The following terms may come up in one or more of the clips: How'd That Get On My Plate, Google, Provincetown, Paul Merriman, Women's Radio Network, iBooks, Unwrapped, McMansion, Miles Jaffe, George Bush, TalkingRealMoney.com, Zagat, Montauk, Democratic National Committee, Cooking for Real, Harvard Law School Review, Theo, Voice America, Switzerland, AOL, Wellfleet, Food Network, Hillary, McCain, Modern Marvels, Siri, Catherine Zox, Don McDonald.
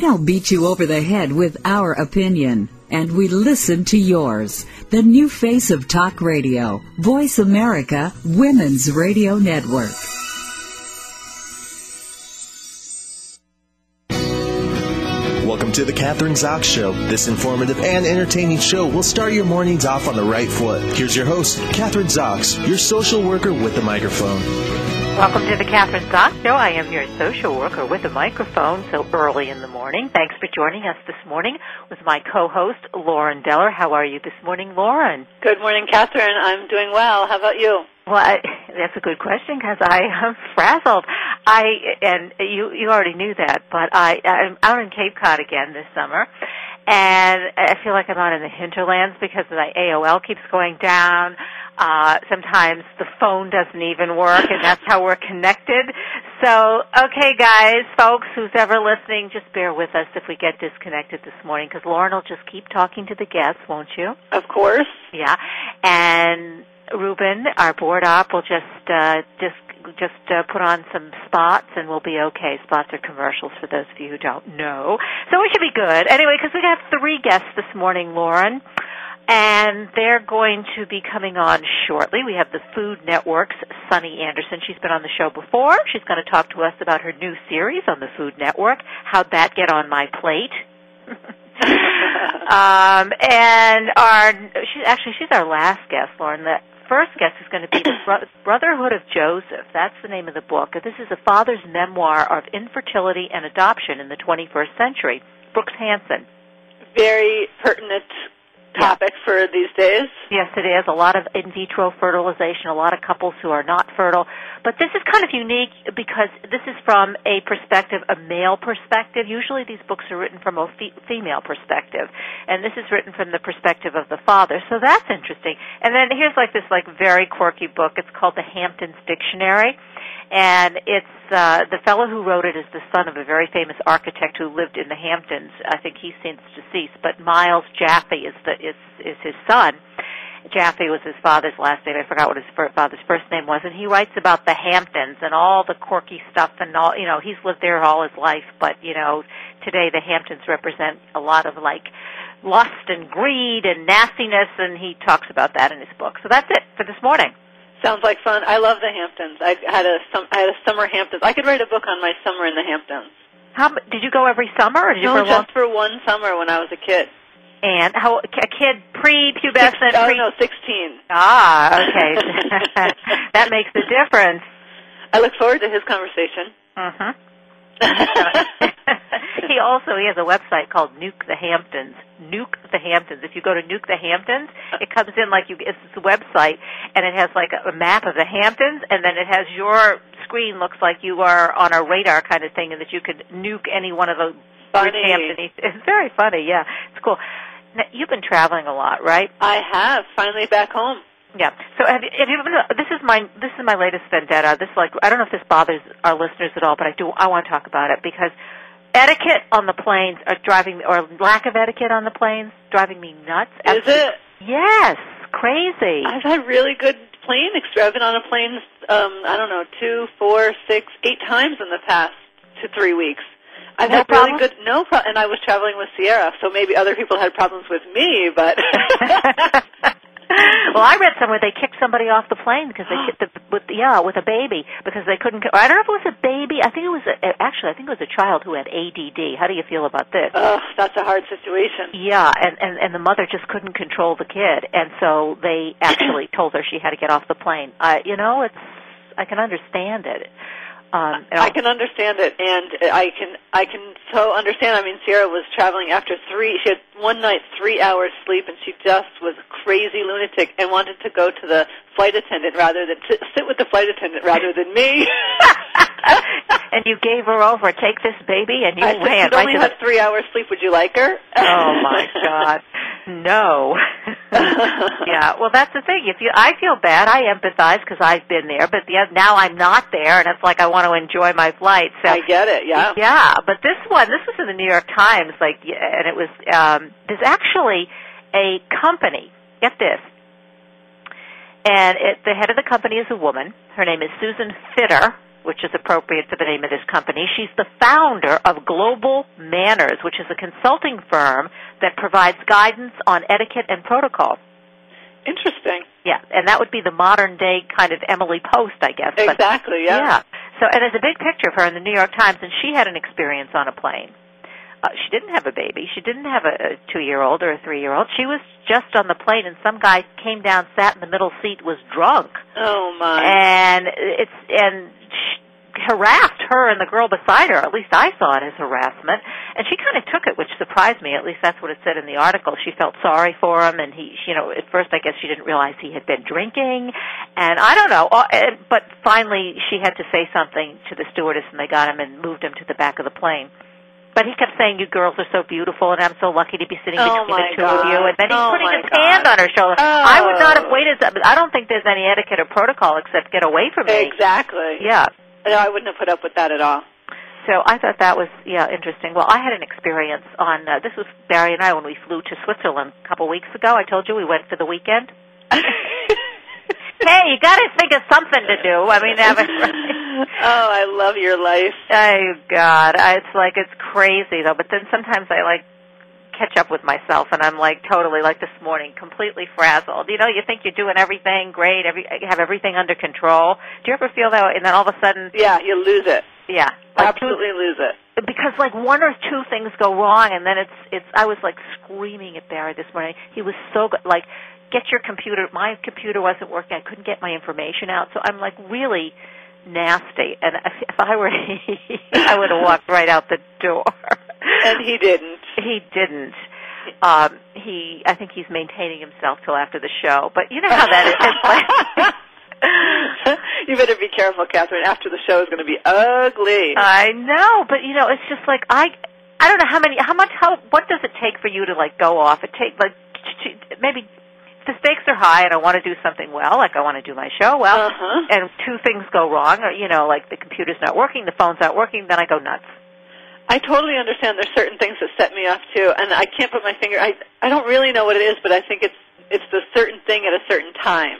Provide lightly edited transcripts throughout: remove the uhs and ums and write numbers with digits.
We don't beat you over the head with our opinion, and we listen to yours. The new face of talk radio, Voice America Women's Radio Network. Welcome to the Catherine Zox Show. This informative and entertaining show will start your mornings off on the right foot. Here's your host, Catherine Zox, your social worker with the microphone. Welcome to the Catherine Zox Show. I am your social worker with a microphone so early in the morning. Thanks for joining us this morning with my co-host, Lauren Deller. How are you this morning, Lauren? Good morning, Catherine. I'm doing well. How about you? Well, that's a good question because I am frazzled. You already knew that, but I'm out in Cape Cod again this summer, and I feel like I'm out in the hinterlands because my AOL keeps going down. Sometimes the phone doesn't even work, and that's how we're connected. So, okay, guys, folks, who's ever listening, just bear with us if we get disconnected this morning, because Lauren will just keep talking to the guests, won't you? Of course. Yeah, and Ruben, our board op, will just put on some spots, and we'll be okay. Spots are commercials for those of you who don't know. So we should be good. Anyway, because we got three guests this morning, Lauren, and they're going to be coming on shortly. We have the Food Network's Sunny Anderson. She's been on the show before. She's going to talk to us about her new series on the Food Network, How'd That Get On My Plate? She's our last guest, Lauren. The first guest is going to be The Brotherhood of Joseph. That's the name of the book. This is a father's memoir of infertility and adoption in the 21st century. Brooks Hansen. Very pertinent topic for these days. Yes, it is. A lot of in vitro fertilization, a lot of couples who are not fertile. But this is kind of unique because this is from a perspective, a male perspective. Usually these books are written from a female perspective. And this is written from the perspective of the father. So that's interesting. And then here's this very quirky book. It's called The Hamptons Dictionary. And it's the fellow who wrote it is the son of a very famous architect who lived in the Hamptons. I think he's since deceased, but Miles Jaffe is his son. Jaffe was his father's last name. I forgot what his father's first name was. And he writes about the Hamptons and all the quirky stuff and all. You know, he's lived there all his life, but you know, today the Hamptons represent a lot of lust and greed and nastiness, and he talks about that in his book. So that's it for this morning. Sounds like fun. I love the Hamptons. I had a summer Hamptons. I could write a book on my summer in the Hamptons. Did you go every summer? Or did no, you for just long? For one summer when I was a kid. And how a kid pre-pubescent? 16. Ah, okay. That makes a difference. I look forward to his conversation. Uh-huh. He has a website called Nuke the Hamptons. If you go to Nuke the Hamptons, it comes in it's this website, and it has a map of the Hamptons, and then it has your screen looks like you are on a radar kind of thing, and that you could nuke any one of those Hamptons. It's very funny, yeah. It's cool. Now, you've been traveling a lot, right? I have. Finally back home. Yeah. So this is my latest vendetta. This I don't know if this bothers our listeners at all, but I want to talk about it because etiquette on the planes lack of etiquette on the planes driving me nuts. Absolutely. Is it? Yes, crazy. I've had really good plane I've been on a plane 2, 4, 6, 8 times in the past 3 weeks. I've had really good, no problem, and I was traveling with Sierra, so maybe other people had problems with me, but well, I read somewhere they kicked somebody off the plane because they with a baby because they couldn't. I don't know if it was a baby. I think it was a child who had ADD. How do you feel about this? Oh, that's a hard situation. Yeah, and the mother just couldn't control the kid, and so they actually told her she had to get off the plane. I can understand it. I can understand it, and I can so understand. I mean, Sierra was traveling after she had one night 3 hours sleep, and she just was a crazy lunatic and wanted to go to the flight attendant sit with the flight attendant rather than me. And you gave her over, take this baby, and you ran. I only had 3 hours sleep. Would you like her? Oh, my God. No. Yeah, well, that's the thing. I feel bad. I empathize because I've been there, but now I'm not there, and it's I want to enjoy my flight. So I get it, yeah. Yeah, but this was in the New York Times, and it was, there's actually a company, get this, and the head of the company is a woman. Her name is Susan Fitter, which is appropriate for the name of this company. She's the founder of Global Manners, which is a consulting firm that provides guidance on etiquette and protocol. Interesting. Yeah, and that would be the modern-day kind of Emily Post, I guess. Exactly, but, yeah. So, and there's a big picture of her in the New York Times, and she had an experience on a plane. She didn't have a baby. She didn't have a 2-year-old or a 3-year-old. She was just on the plane, and some guy came down, sat in the middle seat, was drunk. Oh, my. And harassed her and the girl beside her. At least I saw it as harassment. And she kind of took it, which surprised me. At least that's what it said in the article. She felt sorry for him, and he, you know, at first I guess she didn't realize he had been drinking. And I don't know. But finally she had to say something to the stewardess, and they got him and moved him to the back of the plane. But he kept saying, you girls are so beautiful, and I'm so lucky to be sitting between the two of you. And then he's putting his hand on her shoulder. Oh. I would not have waited. I don't think there's any etiquette or protocol except get away from me. Exactly. Yeah. No, I wouldn't have put up with that at all. So I thought that was, interesting. Well, I had an experience on, this was Barry and I when we flew to Switzerland a couple weeks ago. I told you we went for the weekend. Hey, you got to think of something to do. I mean, oh, I love your life. Oh, God. It's like, it's crazy, though. But then sometimes I, catch up with myself, and I'm totally this morning, completely frazzled. You know, you think you're doing everything great, have everything under control. Do you ever feel that? And then all of a sudden, yeah, you lose it. Yeah, absolutely lose it. Because one or two things go wrong, and then it's. I was screaming at Barry this morning. He was so good. Get your computer. My computer wasn't working. I couldn't get my information out. So I'm really nasty. And if I were he, I would have walked right out the door. And he didn't. I think he's maintaining himself till after the show. But you know how that is. You better be careful, Catherine. After the show is going to be ugly. I know, but it's just I don't know what does it take for you to go off? It takes maybe the stakes are high and I want to do something well, I want to do my show well, and two things go wrong, or the computer's not working, the phone's not working, then I go nuts. I totally understand. There's certain things that set me off too, and I can't put my finger. I don't really know what it is, but I think it's the certain thing at a certain time.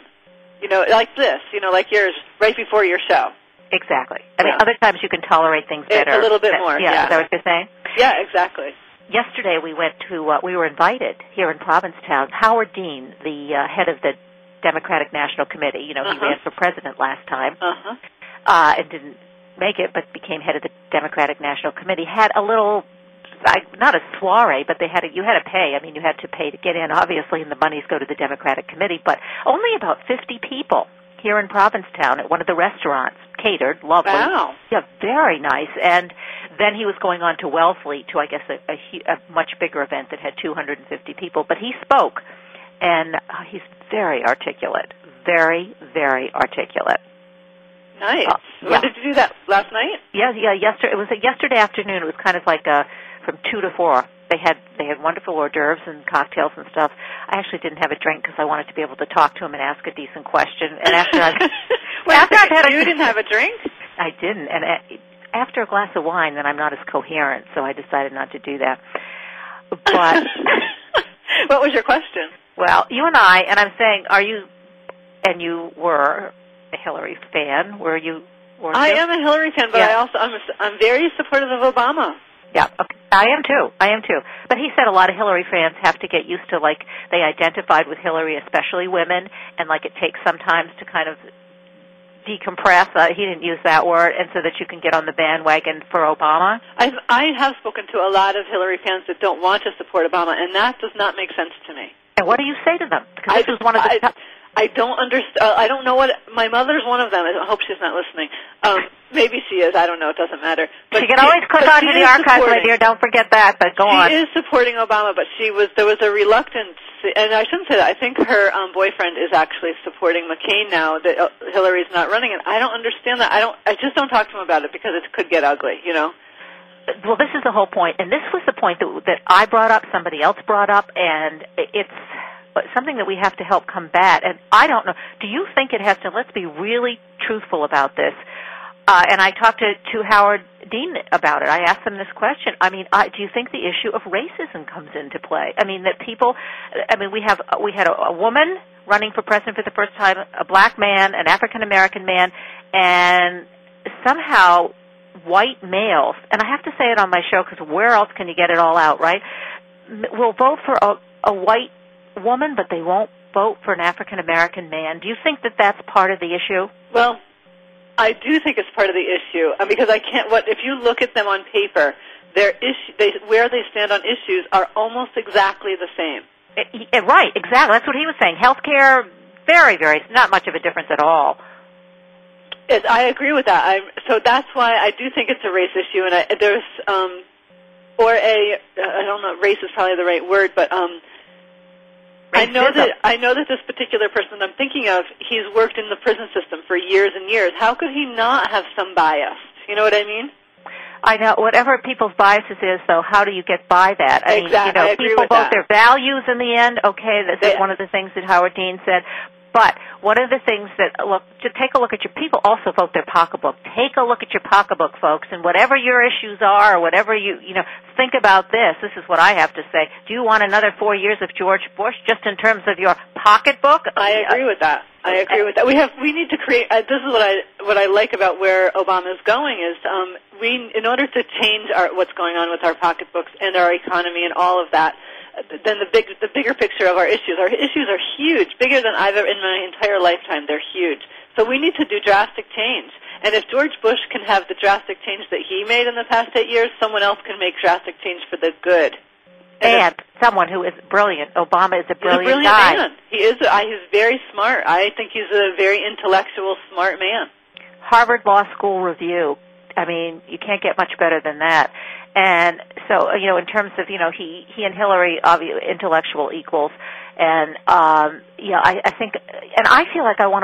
Like this. Yours right before your show. Exactly. I mean, other times you can tolerate things better. A little bit more. Yeah. Is that what you're saying? Yeah, exactly. Yesterday we went to. We were invited here in Provincetown. Howard Dean, the head of the Democratic National Committee. He ran for president last time and didn't make it, but became head of the Democratic National Committee, had a little, not a soiree, but you had to pay. I mean, you had to pay to get in, obviously, and the monies go to the Democratic Committee, but only about 50 people here in Provincetown at one of the restaurants, catered, lovely. Wow. Yeah, very nice. And then he was going on to Wellfleet to, I guess, a much bigger event that had 250 people, but he spoke, and he's very articulate, very, very articulate. Nice. When did you do that? Last night? Yeah. Yesterday. It was yesterday afternoon. It was kind of from 2 to 4. They had wonderful hors d'oeuvres and cocktails and stuff. I actually didn't have a drink because I wanted to be able to talk to him and ask a decent question. And you didn't have a drink? I didn't. And after a glass of wine, then I'm not as coherent, so I decided not to do that. But what was your question? Well, you and I, and I'm saying, you were a Hillary fan, were you? I am a Hillary fan, but yeah. I'm very supportive of Obama. Yeah, okay. I am too. But he said a lot of Hillary fans have to get used to, they identified with Hillary, especially women, and, it takes sometimes to kind of decompress. He didn't use that word, and so that you can get on the bandwagon for Obama. I have spoken to a lot of Hillary fans that don't want to support Obama, and that does not make sense to me. And what do you say to them? Because this is one of the... I don't understand. I don't know what my mother's one of them. I hope she's not listening. Maybe she is. I don't know. It doesn't matter. But she can always click on to the archives, my dear. Don't forget that. But go on. She is supporting Obama, but there was a reluctance, and I shouldn't say that. I think her boyfriend is actually supporting McCain now that Hillary's not running, and I don't understand that. I just don't talk to him about it because it could get ugly. Well, this is the whole point, and this was the point that I brought up. Somebody else brought up, and it's something that we have to help combat. And I don't know. Do you think it has to? Let's be really truthful about this. And I talked to Howard Dean about it. I asked him this question. I mean, do you think the issue of racism comes into play? I mean, that people. I mean, we had a woman running for president for the first time, a black man, an African American man, and somehow white males, and I have to say it on my show because where else can you get it all out, right, will vote for a white woman, but they won't vote for an African-American man. Do you think that that's part of the issue? Well, I do think it's part of the issue because I can't. If you look at them on paper, their issue, where they stand on issues are almost exactly the same. Right, exactly. That's what he was saying. Healthcare, very, very, not much of a difference at all. I agree with that. So that's why I do think it's a race issue, and there's I don't know, race is probably the right word, but I know that this particular person I'm thinking of, he's worked in the prison system for years and years. How could he not have some bias? You know what I mean? I know. Whatever people's biases is, though, how do you get by that? I exactly. mean, you know, people vote their values in the end. Okay, this is one of the things that Howard Dean said. But one of the things that, look, to take a look at your people also vote their pocketbook. Take a look at your pocketbook, folks, and whatever your issues are or whatever you know, think about this. This is what I have to say. Do you want another 4 years of George Bush just in terms of your pocketbook? I agree with that. I agree with that. We need to create, this is what I like about where Obama is going is, we, in order to change what's going on with our pocketbooks and our economy and all of that, then the bigger picture of our issues are huge, bigger than I've ever in my entire lifetime. They're huge. So we need to do drastic change. And if George Bush can have the drastic change that he made in the past 8 years, someone else can make drastic change for the good. And someone who is brilliant. Obama is a brilliant guy. Man. He's very smart. I think he's a very intellectual, smart man. Harvard Law School Review. I mean, you can't get much better than that. And so, you know, in terms of, you know, he and Hillary, obviously, intellectual equals. And, you know, I think, and I feel like I want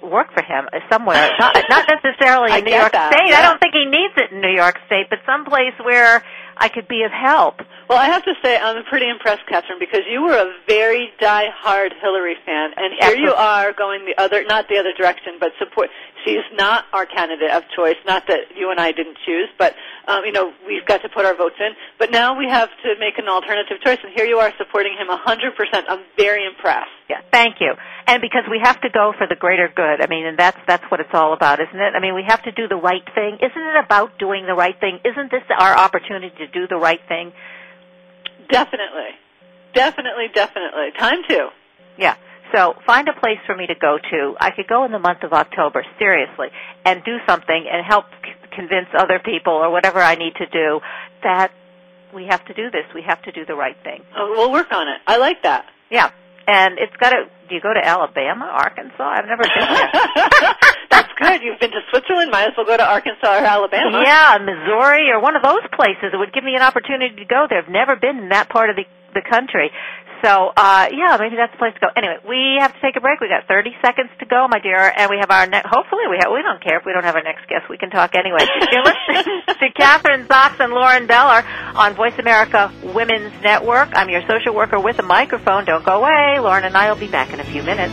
to work for him somewhere. Not necessarily in New York State. Yeah. I don't think he needs it in New York State, but someplace where I could be of help. Well, I have to say I'm pretty impressed, Catherine, because you were a very die-hard Hillary fan, and here you are going not the other direction, but support. She's not our candidate of choice, not that you and I didn't choose, but, you know, we've got to put our votes in. But now we have to make an alternative choice, and here you are supporting him 100%. I'm very impressed. Yeah, thank you. And because we have to go for the greater good. I mean, and that's what it's all about, isn't it? I mean, we have to do the right thing. Isn't it about doing the right thing? Isn't this our opportunity to do the right thing? Definitely. Definitely, definitely. Time to. Yeah. So find a place for me to go to. I could go in the month of October, seriously, and do something and help convince other people or whatever I need to do that we have to do this. We have to do the right thing. Oh, we'll work on it. I like that. Yeah. And it's got to – do you go to Alabama, Arkansas? I've never been there. That's good. You've been to Switzerland. Might as well go to Arkansas or Alabama. Yeah, Missouri or one of those places. It would give me an opportunity to go there. I've never been in that part of the country. So, yeah, maybe that's the place to go. Anyway, we have to take a break. We got 30 seconds to go, my dear, and we have our next – hopefully we don't care if we don't have our next guest. We can talk anyway. You're listening to Catherine Zox and Lauren Deller on Voice America Women's Network. I'm your social worker with a microphone. Don't go away. Lauren and I will be back in a few minutes.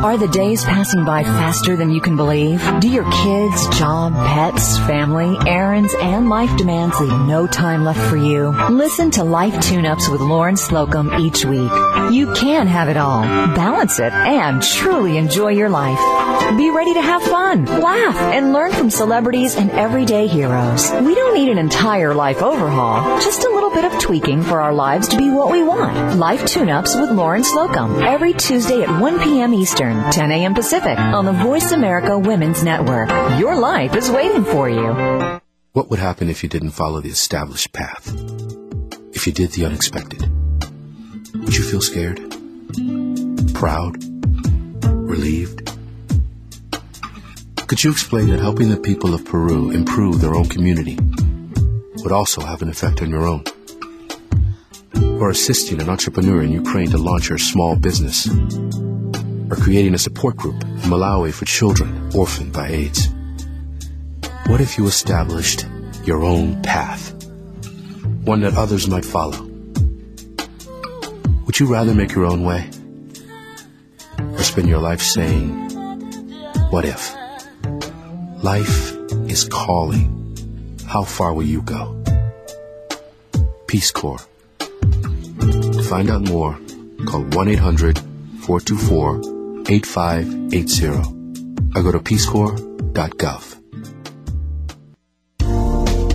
Are the days passing by faster than you can believe? Do your kids, job, pets, family, errands, and life demands leave no time left for you? Listen to Life Tune-Ups with Lauren Slocum each week. You can have it all, balance it, and truly enjoy your life. Be ready to have fun, laugh, and learn from celebrities and everyday heroes. We don't need an entire life overhaul, just a little bit of tweaking for our lives to be what we want. Life Tune-Ups with Lauren Slocum, every Tuesday at 1 p.m. Eastern. 10 a.m. Pacific on the Voice America Women's Network. Your life is waiting for you. What would happen if you didn't follow the established path? If you did the unexpected? Would you feel scared? Proud? Relieved? Could you explain that helping the people of Peru improve their own community would also have an effect on your own? or assisting an entrepreneur in Ukraine to launch her small business, or creating a support group in Malawi for children orphaned by AIDS. What if you established your own path, one that others might follow? Would you rather make your own way or spend your life saying, what if? Life is calling. How far will you go? Peace Corps. To find out more, call 1-800-424-8580 or go to peacecorps.gov.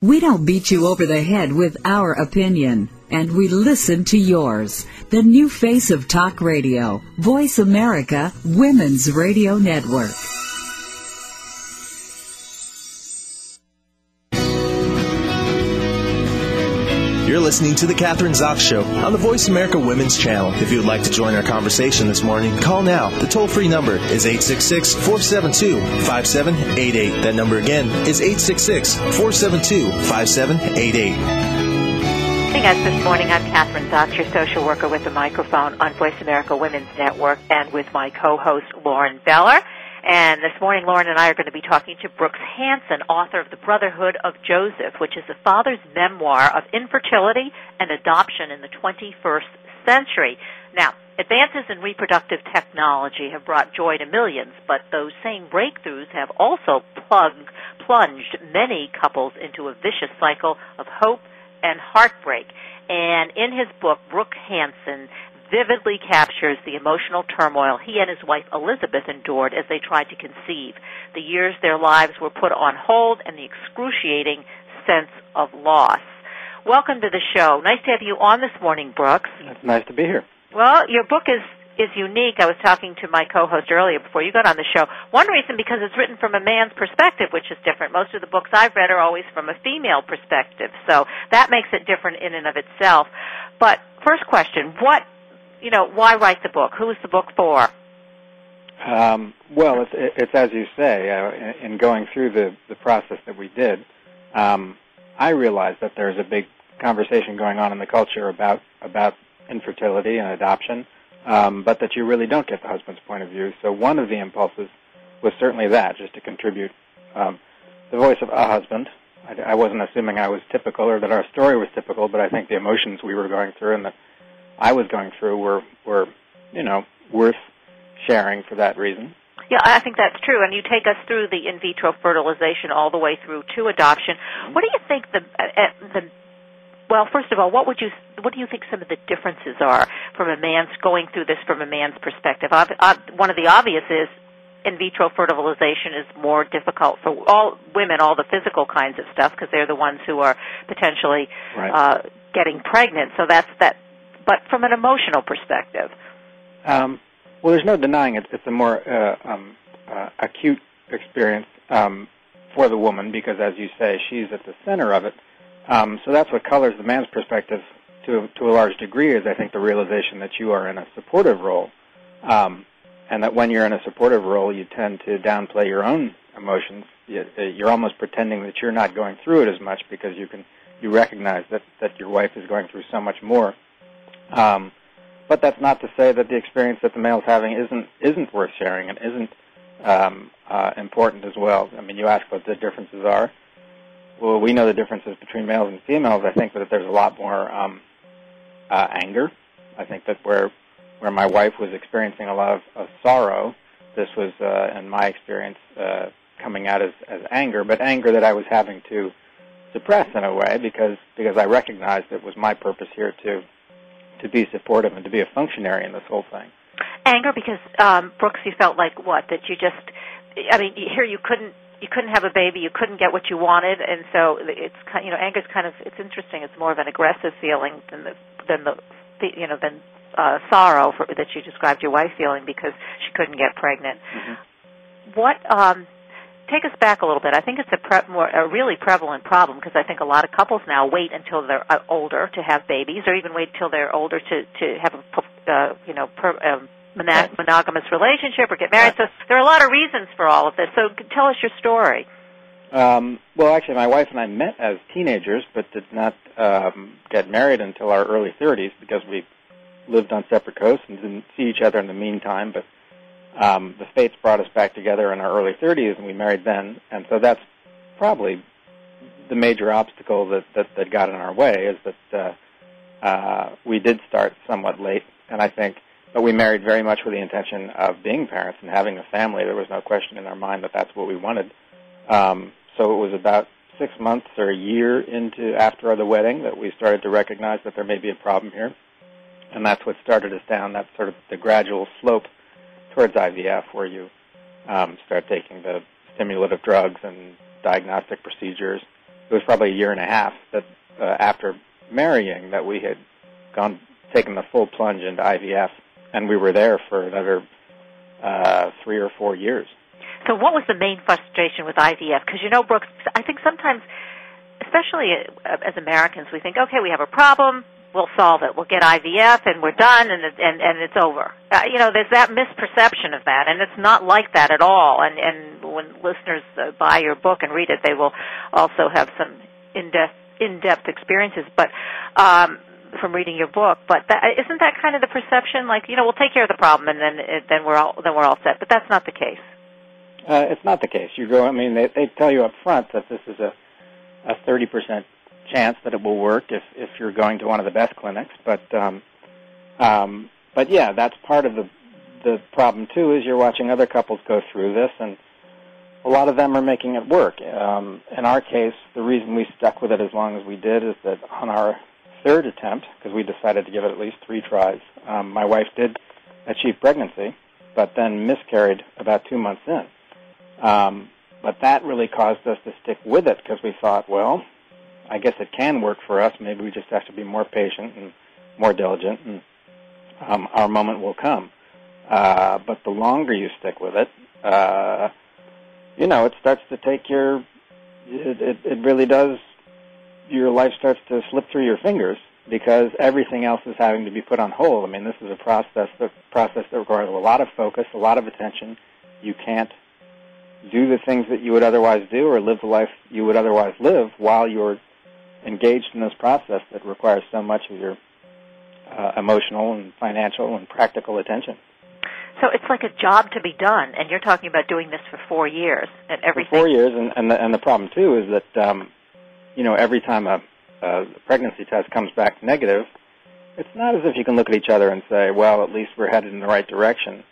We don't beat you over the head with our opinion, and we listen to yours. The new face of talk radio, Voice America Women's Radio Network. You're listening to The Catherine Zox Show on the Voice America Women's Channel. If you would like to join our conversation this morning, call now. The toll-free number is 866-472-5788. That number again is 866-472-5788. Joining us this morning, I'm Catherine Zox, your social worker with a microphone on Voice America Women's Network, and with my co-host Lauren Deller. And this morning, Lauren and I are going to be talking to Brooks Hansen, author of The Brotherhood of Joseph, which is the father's memoir of infertility and adoption in the 21st century. Now, advances in reproductive technology have brought joy to millions, but those same breakthroughs have also plunged many couples into a vicious cycle of hope and heartbreak. And in his book, Brooks Hansen vividly captures the emotional turmoil he and his wife Elizabeth endured as they tried to conceive, the years their lives were put on hold, and the excruciating sense of loss. Welcome to the show. Nice to have you on this morning, Brooks. It's nice to be here. Well, your book is unique. I was talking to my co-host earlier before you got on the show. One reason, because it's written from a man's perspective, which is different. Most of the books I've read are always from a female perspective, so that makes it different in and of itself. But first question, why write the book? Who is the book for? Well, it's as you say, in going through the process that we did, I realized that there's a big conversation going on in the culture about infertility and adoption, but that you really don't get the husband's point of view. So one of the impulses was certainly that, just to contribute the voice of a husband. I wasn't assuming I was typical or that our story was typical, but I think the emotions we were going through and that I was going through were worth sharing for that reason. Yeah, I think that's true. And you take us through the in vitro fertilization all the way through to adoption. What do you think Well, first of all, what do you think some of the differences are from a man's going through this from a man's perspective? One of the obvious is in vitro fertilization is more difficult for all women, all the physical kinds of stuff, because they're the ones who are potentially getting pregnant. So that's that. But from an emotional perspective, well, there's no denying it's a more acute experience for the woman, because, as you say, she's at the center of it. So that's what colors the man's perspective to a large degree, is I think the realization that you are in a supportive role, and that when you're in a supportive role, you tend to downplay your own emotions. You're almost pretending that you're not going through it as much because you recognize that your wife is going through so much more. But that's not to say that the experience that the male's having isn't worth sharing and isn't important as well. I mean, you ask what the differences are. Well, we know the differences between males and females. I think that there's a lot more anger. I think that where my wife was experiencing a lot of sorrow, this was, in my experience, coming out as anger, but anger that I was having to suppress in a way because I recognized it was my purpose here to be supportive and to be a functionary in this whole thing. Anger because, Brooks, you felt like what? That you just, I mean, here you couldn't have a baby, you couldn't get what you wanted, and so it's anger's kind of, it's interesting. It's more of an aggressive feeling than the sorrow for, that you described your wife feeling because she couldn't get pregnant. Mm-hmm. What? Take us back a little bit. I think it's a really prevalent problem because I think a lot of couples now wait until they're older to have babies, or even wait until they're older to have a monogamous relationship or get married. So there are a lot of reasons for all of this. So tell us your story. Well, actually, my wife and I met as teenagers, but did not get married until our early 30s because we lived on separate coasts and didn't see each other in the meantime. But the fates brought us back together in our early 30s, and we married then. And so that's probably the major obstacle that got in our way, is that we did start somewhat late, and I think, but we married very much with the intention of being parents and having a family. There was no question in our mind that that's what we wanted. So it was about 6 months or a year after the wedding that we started to recognize that there may be a problem here. And that's what started us down, that's sort of the gradual slope towards IVF, where you start taking the stimulative drugs and diagnostic procedures. It was probably a year and a half that after marrying that we had taken the full plunge into IVF, and we were there for another 3 or 4 years. So what was the main frustration with IVF? Because, you know, Brooks, I think sometimes, especially as Americans, we think, okay, we have a problem, we'll solve it, we'll get IVF, and we're done, and it's over. You know, there's that misperception of that, and it's not like that at all. And when listeners buy your book and read it, they will also have some in-depth experiences. But from reading your book, but isn't that kind of the perception? Like, you know, we'll take care of the problem, and then we're all set. But that's not the case. It's not the case. You go. I mean, they tell you up front that this is a 30% chance that it will work if you're going to one of the best clinics. But yeah, that's part of the problem too. Is you're watching other couples go through this, and a lot of them are making it work. In our case, the reason we stuck with it as long as we did is that on our third attempt, because we decided to give it at least 3 tries. My wife did achieve pregnancy, but then miscarried about 2 months in. But that really caused us to stick with it because we thought, well, I guess it can work for us. Maybe we just have to be more patient and more diligent, and our moment will come. But the longer you stick with it, you know, it starts to take your... It really does... your life starts to slip through your fingers because everything else is having to be put on hold. I mean, this is a process that requires a lot of focus, a lot of attention. You can't do the things that you would otherwise do or live the life you would otherwise live while you're engaged in this process that requires so much of your emotional and financial and practical attention. So it's like a job to be done, and you're talking about doing this for 4 years and everything. For 4 years, and the problem, too, is that... you know, every time a pregnancy test comes back negative, it's not as if you can look at each other and say, well, at least we're headed in the right direction.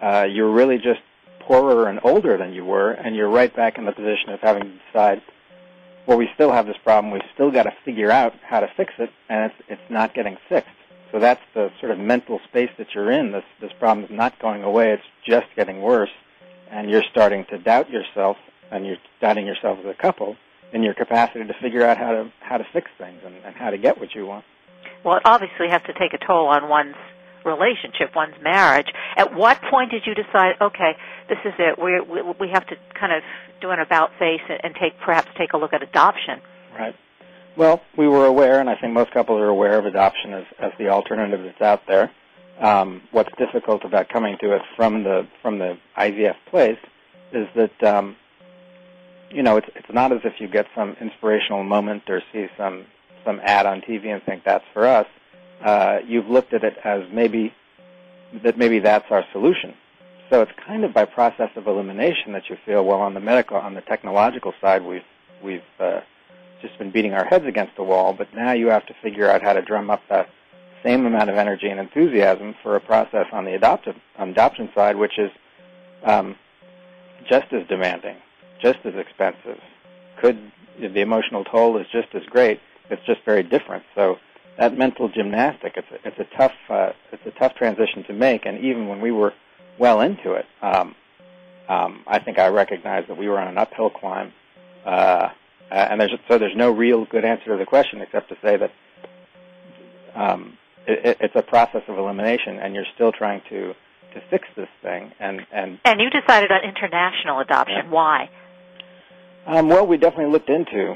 You're really just poorer and older than you were, and you're right back in the position of having to decide, well, we still have this problem. We've still got to figure out how to fix it, and it's not getting fixed. So that's the sort of mental space that you're in. This problem is not going away. It's just getting worse, and you're starting to doubt yourself, and you're doubting yourself as a couple in your capacity to figure out how to fix things and how to get what you want. Well, it obviously has to take a toll on one's relationship, one's marriage. At what point did you decide, okay, this is it, we have to kind of do an about-face and perhaps take a look at adoption? Right. Well, we were aware, and I think most couples are aware of adoption as the alternative that's out there. What's difficult about coming to it from the IVF place is that... you know, it's not as if you get some inspirational moment or see some ad on TV and think that's for us. You've looked at it as maybe that's our solution. So it's kind of by process of elimination that you feel, well, on the technological side, we've just been beating our heads against the wall. But now you have to figure out how to drum up that same amount of energy and enthusiasm for a process on the adoption side, which is just as demanding, just as expensive. The emotional toll is just as great. It's just very different. So that mental gymnastic, it's a tough transition to make. And even when we were well into it, I think I recognized that we were on an uphill climb. And there's no real good answer to the question except to say that it's a process of elimination, and you're still trying to fix this thing. And you decided on international adoption. Yeah. Why? Well, we definitely looked into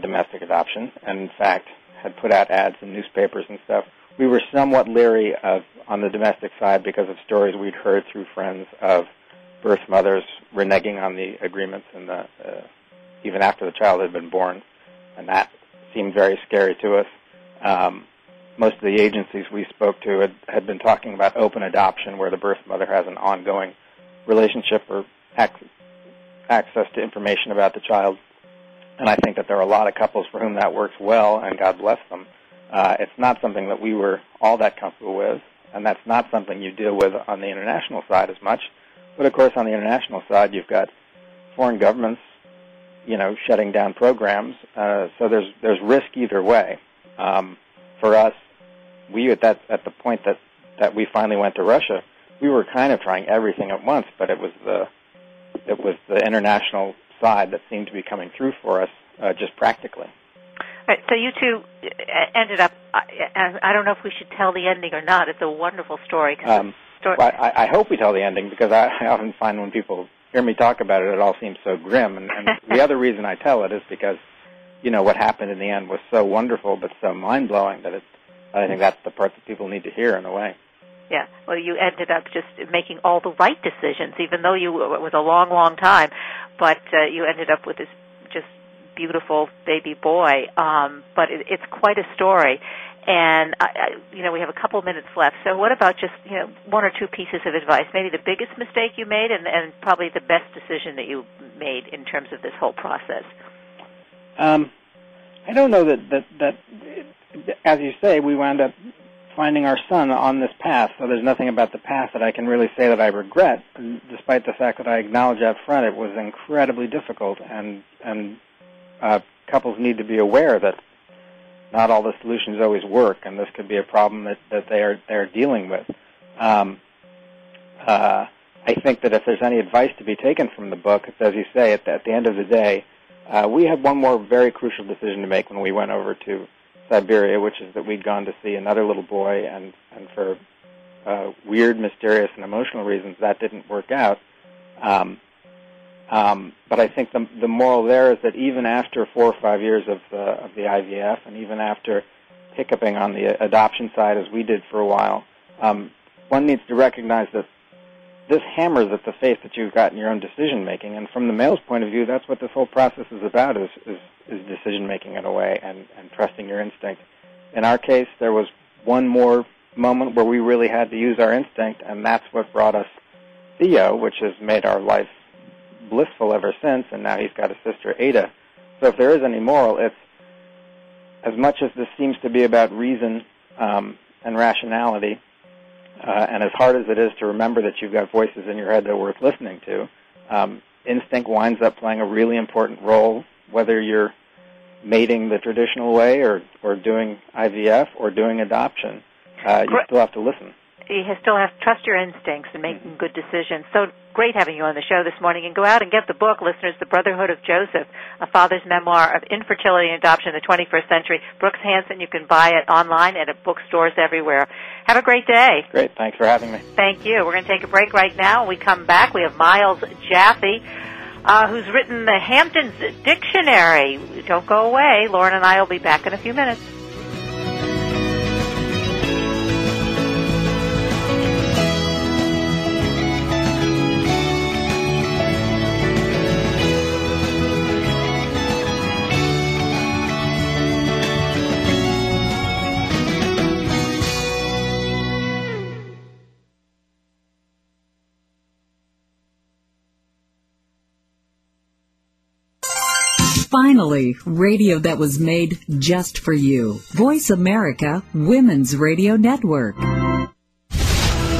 domestic adoption, and in fact had put out ads in newspapers and stuff. We were somewhat leery of on the domestic side because of stories we'd heard through friends of birth mothers reneging on the agreements and even after the child had been born, and that seemed very scary to us. Most of the agencies we spoke to had been talking about open adoption, where the birth mother has an ongoing relationship or access to information about the child, and I think that there are a lot of couples for whom that works well, and God bless them. It's not something that we were all that comfortable with, and that's not something you deal with on the international side as much. But, of course, on the international side, you've got foreign governments, you know, shutting down programs, so there's risk either way. For us, we at the point that we finally went to Russia, we were kind of trying everything at once, but it was the international side that seemed to be coming through for us just practically. All right, so you two ended up, I don't know if we should tell the ending or not. It's a wonderful story. Well, I hope we tell the ending, because I often find when people hear me talk about it, it all seems so grim. And the other reason I tell it is because, you know, what happened in the end was so wonderful but so mind-blowing that I think that's the part that people need to hear in a way. Yeah, well, you ended up just making all the right decisions, even though it was a long, long time. But you ended up with this just beautiful baby boy. But it's quite a story. And, you know, we have a couple minutes left. So what about just, you know, one or two pieces of advice, maybe the biggest mistake you made and probably the best decision that you made in terms of this whole process? I don't know that, as you say, we wound up finding our son on this path, so there's nothing about the path that I can really say that I regret, despite the fact that I acknowledge up front it was incredibly difficult, and couples need to be aware that not all the solutions always work, and this could be a problem that they're dealing with. I think that if there's any advice to be taken from the book, it's, as you say, at the end of the day, we had one more very crucial decision to make when we went over to Siberia, which is that we'd gone to see another little boy, and for weird, mysterious, and emotional reasons, that didn't work out. But I think the moral there is that even after 4 or 5 years of the IVF, and even after hiccuping on the adoption side as we did for a while, one needs to recognize that this hammers at the face that you've got in your own decision making. And from the male's point of view, that's what this whole process is about: is decision making in a way, and trusting your instinct. In our case, there was one more moment where we really had to use our instinct, and that's what brought us Theo, which has made our life blissful ever since. And now he's got a sister, Ada. So if there is any moral, it's as much as this seems to be about reason and rationality. And as hard as it is to remember that you've got voices in your head that are worth listening to, instinct winds up playing a really important role, whether you're mating the traditional way or doing IVF or doing adoption. You still have to listen. You still have to trust your instincts in making good decisions. So great having you on the show this morning. And go out and get the book, listeners, The Brotherhood of Joseph, a father's memoir of infertility and adoption in the 21st century. Brooks Hansen, you can buy it online and at bookstores everywhere. Have a great day. Great. Thanks for having me. Thank you. We're going to take a break right now. When we come back, we have Miles Jaffe, who's written The Hamptons Dictionary. Don't go away. Lauren and I will be back in a few minutes. Finally, radio that was made just for you. Voice America Women's Radio Network.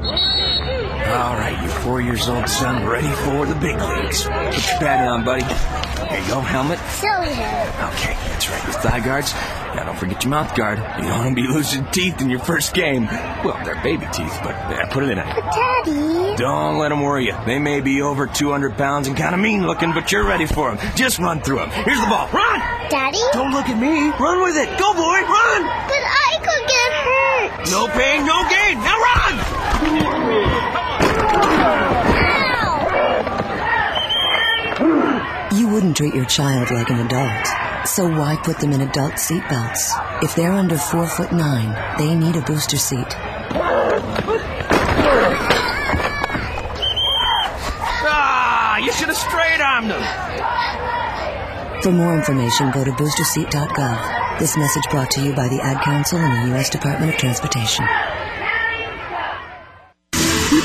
All right. 4-year-old son ready for the big leagues. Put your pad on, buddy. There you go, helmet. Silly head. Okay, that's right, your thigh guards. Now don't forget your mouth guard. You don't want to be losing teeth in your first game. Well, they're baby teeth, but put it in it. But Daddy... Don't let them worry you. They may be over 200 pounds and kind of mean looking, but you're ready for them. Just run through them. Here's the ball. Run! Daddy? Don't look at me. Run with it. Go, boy. Run! But I could get hurt. No pain, no gain. Now run! Ow! You wouldn't treat your child like an adult. So why put them in adult seatbelts? If they're under 4'9", they need a booster seat. Ah, you should have straight-armed them. For more information, go to boosterseat.gov. This message brought to you by the Ad Council and the U.S. Department of Transportation. We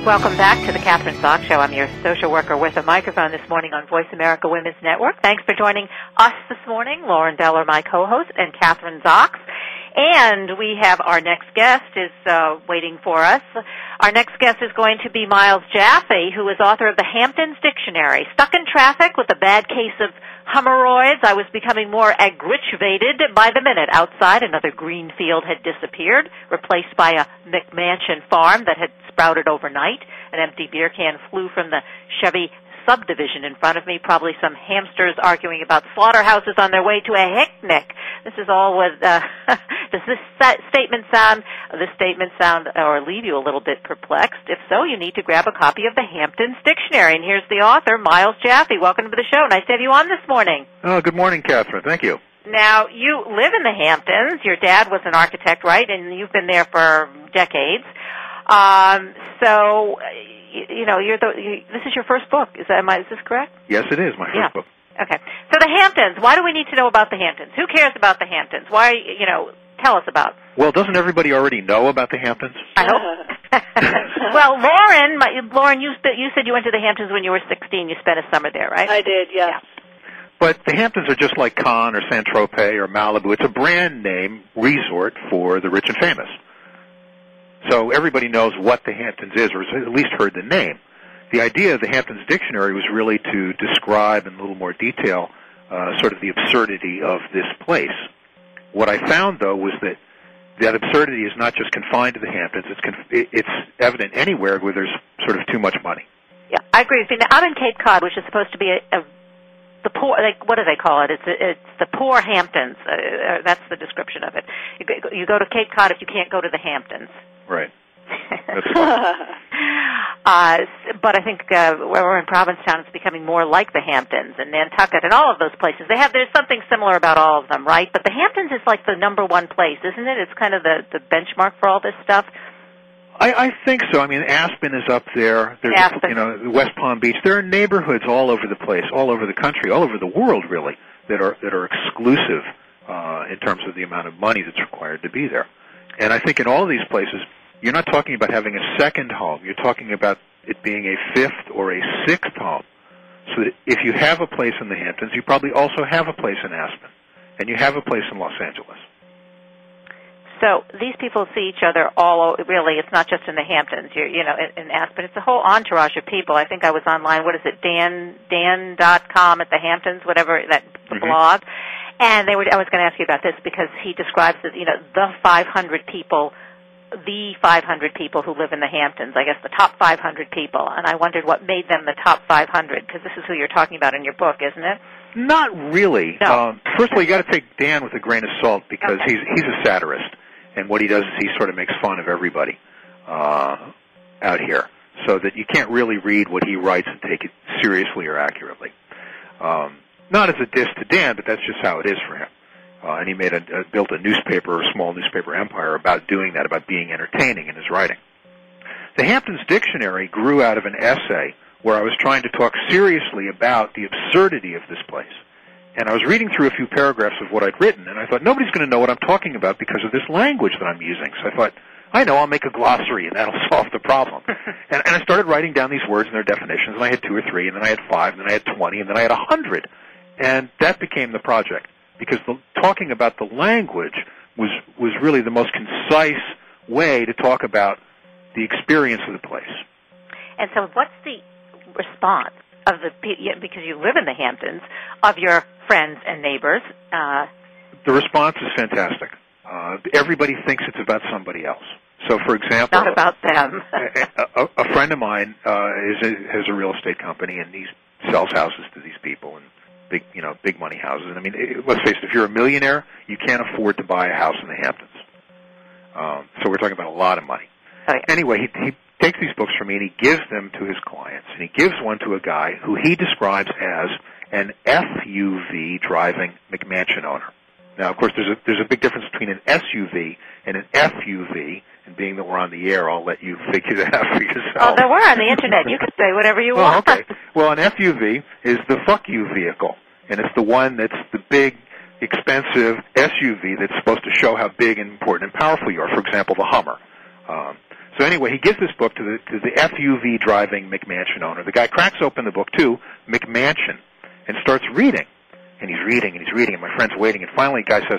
Welcome back to the Catherine Zox Show. I'm your social worker with a microphone this morning on Voice America Women's Network. Thanks for joining us this morning, Lauren Deller, my co-host, and Catherine Zox. And we have our next guest is waiting for us. Our next guest is going to be Miles Jaffe, who is author of The Hamptons Dictionary, Stuck in Traffic with a Bad Case of Hemorrhoids. I was becoming more aggravated by the minute. Outside, another green field had disappeared, replaced by a McMansion farm that had sprouted overnight. An empty beer can flew from the Chevy subdivision in front of me, probably some hamsters arguing about slaughterhouses on their way to a picnic. This is all with, does this statement sound or leave you a little bit perplexed? If so, you need to grab a copy of the Hamptons Dictionary. And here's the author, Miles Jaffe. Welcome to the show. Nice to have you on this morning. Oh, good morning, Catherine. Thank you. Now, you live in the Hamptons. Your dad was an architect, right? And you've been there for decades. So... You know, this is your first book. Is this correct? Yes, it is my first book. Okay. So the Hamptons. Why do we need to know about the Hamptons? Who cares about the Hamptons? Why? You know, tell us about. Well, doesn't everybody already know about the Hamptons? I hope. Well, Lauren, you said you went to the Hamptons when you were 16. You spent a summer there, right? I did. Yeah. But the Hamptons are just like Cannes or Saint-Tropez or Malibu. It's a brand name resort for the rich and famous. So everybody knows what the Hamptons is, or has at least heard the name. The idea of the Hamptons Dictionary was really to describe in a little more detail sort of the absurdity of this place. What I found, though, was that absurdity is not just confined to the Hamptons. It's evident anywhere where there's sort of too much money. Yeah, I agree with you. Now, I'm in Cape Cod, which is supposed to be the poor, like, what do they call it? It's the poor Hamptons. That's the description of it. You go to Cape Cod if you can't go to the Hamptons. Right. That's but I think where we're in Provincetown, it's becoming more like the Hamptons and Nantucket and all of those places. There's something similar about all of them, right? But the Hamptons is like the number one place, isn't it? It's kind of the benchmark for all this stuff. I think so. I mean, Aspen is up there. There's, Aspen. You know, West Palm Beach. There are neighborhoods all over the place, all over the country, all over the world, really, that are exclusive in terms of the amount of money that's required to be there. And I think in all these places, you're not talking about having a second home. You're talking about it being a fifth or a sixth home. So that if you have a place in the Hamptons, you probably also have a place in Aspen, and you have a place in Los Angeles. So these people see each other all over. Really, it's not just in the Hamptons. You know, in Aspen, it's a whole entourage of people. I think I was online. What is it, Dan.com at the Hamptons, whatever that blog. And I was going to ask you about this because he describes, you know, the 500 people who live in the Hamptons, I guess the top 500 people. And I wondered what made them the top 500, because this is who you're talking about in your book, isn't it? Not really. No. First of all, you got to take Dan with a grain of salt, because he's a satirist. And what he does is he sort of makes fun of everybody out here, so that you can't really read what he writes and take it seriously or accurately. Not as a diss to Dan, but that's just how it is for him. And he built a newspaper, a small newspaper empire about doing that, about being entertaining in his writing. The Hamptons Dictionary grew out of an essay where I was trying to talk seriously about the absurdity of this place. And I was reading through a few paragraphs of what I'd written, and I thought, nobody's going to know what I'm talking about because of this language that I'm using. So I thought, I know, I'll make a glossary, and that'll solve the problem. And I started writing down these words and their definitions, and I had 2 or 3, and then I had 5, and then I had 20, and then I had 100. And that became the project, because talking about the language was really the most concise way to talk about the experience of the place. And so what's the response of the people, because you live in the Hamptons, of your friends and neighbors? The response is fantastic. Everybody thinks it's about somebody else. So, for example, not about them. a friend of mine has a real estate company, and he sells houses to these people, and big money houses. And I mean, let's face it: if you're a millionaire, you can't afford to buy a house in the Hamptons. So we're talking about a lot of money. Oh, yeah. Anyway, he takes these books from me and he gives them to his clients, and he gives one to a guy who he describes as an FUV driving McMansion owner. Now, of course, there's a big difference between an SUV and an FUV, and being that we're on the air, I'll let you figure that out for yourself. Although we're on the Internet, you can say whatever you want. Okay. Well, an FUV is the fuck you vehicle, and it's the one that's the big, expensive SUV that's supposed to show how big and important and powerful you are, for example, the Hummer. So anyway, he gives this book to the FUV driving McMansion owner. The guy cracks open the book to McMansion and starts reading. And he's reading, and he's reading, and my friend's waiting. And finally, a guy says,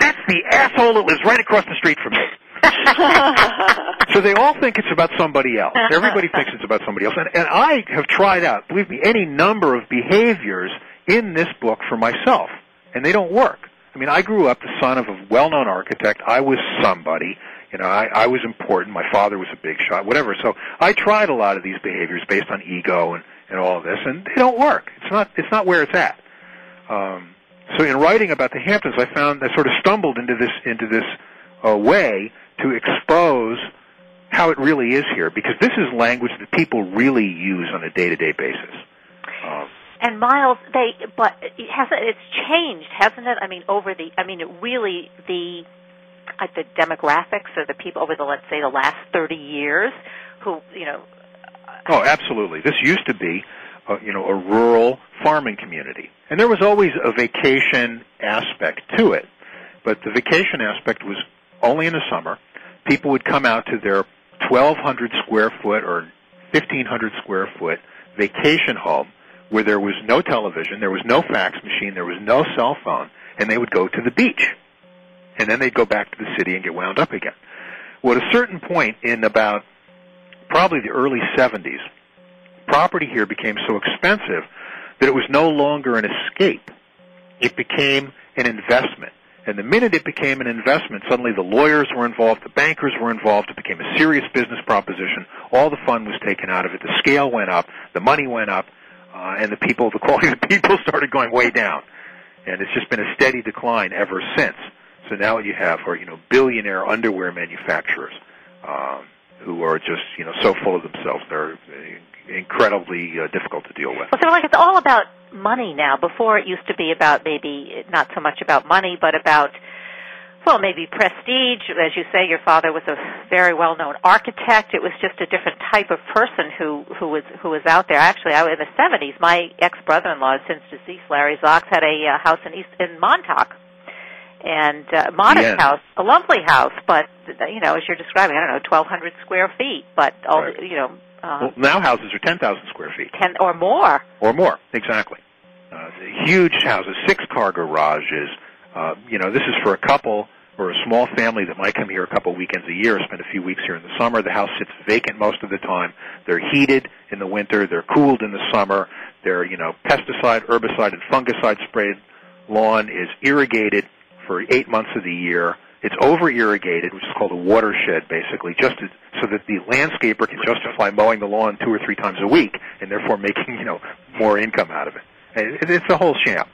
"That's the asshole that lives right across the street from me." So they all think it's about somebody else. Everybody thinks it's about somebody else. And I have tried out, believe me, any number of behaviors in this book for myself, and they don't work. I mean, I grew up the son of a well-known architect. I was somebody. You know, I was important. My father was a big shot, whatever. So I tried a lot of these behaviors based on ego and all of this, and they don't work. It's not where it's at. So in writing about the Hamptons, I sort of stumbled into this way to expose how it really is here, because this is language that people really use on a day-to-day basis. And Miles, it's changed, hasn't it? I mean, really the demographics of the people over the last 30 years, who, you know. Oh, absolutely. This used to be a rural farming community. And there was always a vacation aspect to it, but the vacation aspect was only in the summer. People would come out to their 1,200 square foot or 1,500 square foot vacation home where there was no television, there was no fax machine, there was no cell phone, and they would go to the beach. And then they'd go back to the city and get wound up again. Well, at a certain point in about probably the early 70s, property here became so expensive that it was no longer an escape. It became an investment. And the minute it became an investment, suddenly the lawyers were involved, the bankers were involved, it became a serious business proposition. All the fun was taken out of it. The scale went up, the money went up, and the quality of the people started going way down. And it's just been a steady decline ever since. So now you have billionaire underwear manufacturers who are just so full of themselves. They're incredibly difficult to deal with. Well, so it's all about money now. Before it used to be about maybe not so much about money, but about, well, maybe prestige. As you say, your father was a very well-known architect. It was just a different type of person who was out there. Actually, in the 70s, my ex-brother-in-law, since deceased, Larry Zox, had a house in Montauk. And modest house, a lovely house, but as you're describing, I don't know, 1,200 square feet, but all right. Well, now houses are 10,000 square feet, 10 or more. Or more, exactly. Huge houses, 6-car garages. This is for a couple or a small family that might come here a couple weekends a year, spend a few weeks here in the summer. The house sits vacant most of the time. They're heated in the winter. They're cooled in the summer. Their pesticide, herbicide, and fungicide sprayed lawn is irrigated for 8 months of the year. It's over-irrigated, which is called a watershed, basically, so that the landscaper can justify mowing the lawn 2 or 3 times a week and therefore making, more income out of it. And it's a whole sham.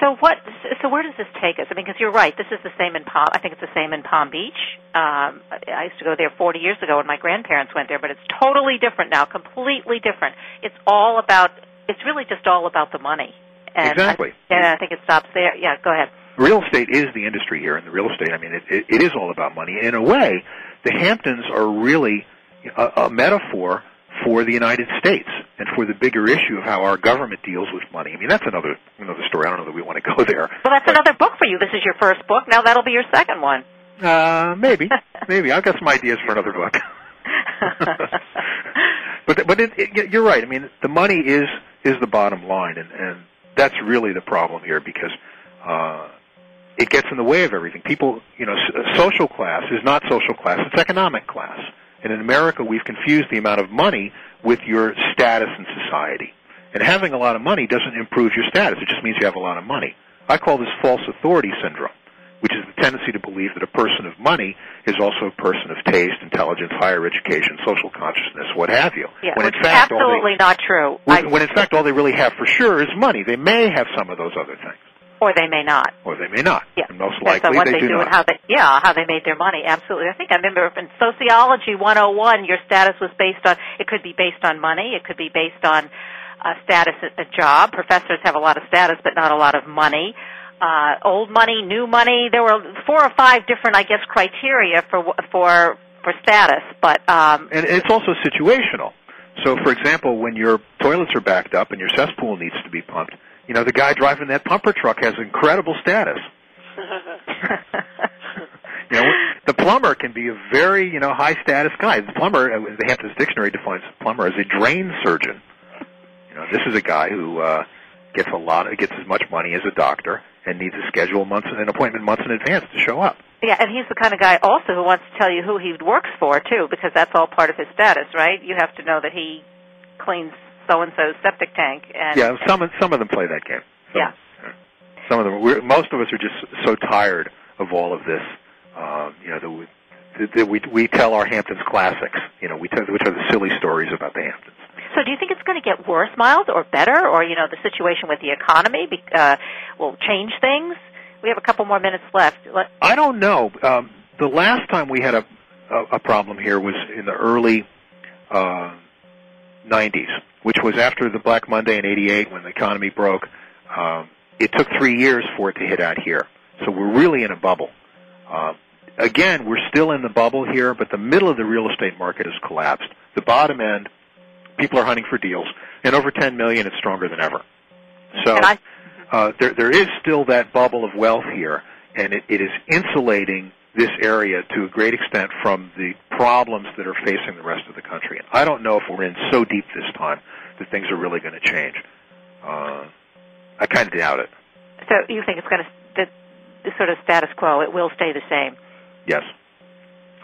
So where does this take us? I mean, because you're right, this is the same in Palm Beach. I used to go there 40 years ago when my grandparents went there, but it's totally different now, completely different. It's really just all about the money. And exactly. I think it stops there. Yeah, go ahead. Real estate is the industry here, and the real estate, I mean, it is all about money. In a way, the Hamptons are really a metaphor for the United States and for the bigger issue of how our government deals with money. I mean, that's another story. I don't know that we want to go there. Well, that's another book for you. This is your first book. Now that'll be your second one. Maybe. I've got some ideas for another book. But you're right. I mean, the money is the bottom line, and that's really the problem here because it gets in the way of everything. People, social class is not social class. It's economic class. And in America, we've confused the amount of money with your status in society. And having a lot of money doesn't improve your status. It just means you have a lot of money. I call this false authority syndrome, which is the tendency to believe that a person of money is also a person of taste, intelligence, higher education, social consciousness, what have you. Yeah, when in fact, absolutely not true. When in fact all they really have for sure is money. They may have some of those other things. Or they may not. Yeah. And most likely so what they do not. And how they made their money, absolutely. I think I remember in Sociology 101, your status was based on, it could be based on money, it could be based on status at a job. Professors have a lot of status but not a lot of money. Old money, new money. There were 4 or 5 different, I guess, criteria for status. But and it's also situational. So, for example, when your toilets are backed up and your cesspool needs to be pumped, the guy driving that pumper truck has incredible status. The plumber can be a very high status guy. The plumber, the Hamptons Dictionary defines the plumber as a drain surgeon. This is a guy who gets as much money as a doctor and needs to schedule an appointment months in advance to show up. Yeah, and he's the kind of guy also who wants to tell you who he works for, too, because that's all part of his status, right? You have to know that he cleans so-and-so's septic tank. Some of them play that game. Some of them. Most of us are just so tired of all of this, that we tell our Hamptons classics, which are the silly stories about the Hamptons. So do you think it's going to get worse, Miles, or better, or, the situation with the economy will change things? We have a couple more minutes left. I don't know. The last time we had a problem here was in the early 90s, which was after the Black Monday in 88 when the economy broke. It took 3 years for it to hit out here. So we're really in a bubble. Again, we're still in the bubble here, but the middle of the real estate market has collapsed. The bottom end, people are hunting for deals, and over 10 million, it's stronger than ever. So there is still that bubble of wealth here, and it is insulating this area to a great extent from the problems that are facing the rest of the country. And I don't know if we're in so deep this time that things are really going to change. I kind of doubt it. So you think it's going to the sort of status quo, it will stay the same? Yes,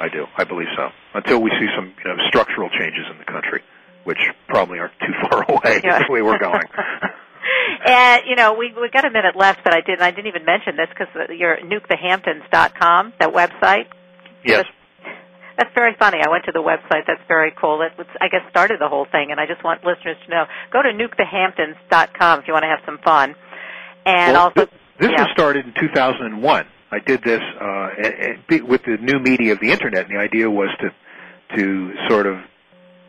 I do. I believe so. Until we see some structural changes in the country, which probably aren't too far away the way we're going. And, we've got a minute left, but I didn't even mention this because you're at nukethehamptons.com, that website. Yes. That's very funny. I went to the website. That's very cool. That, I guess, started the whole thing, and I just want listeners to know. Go to nukethehamptons.com if you want to have some fun. And this was started in 2001. I did this with the new media of the Internet, and the idea was to sort of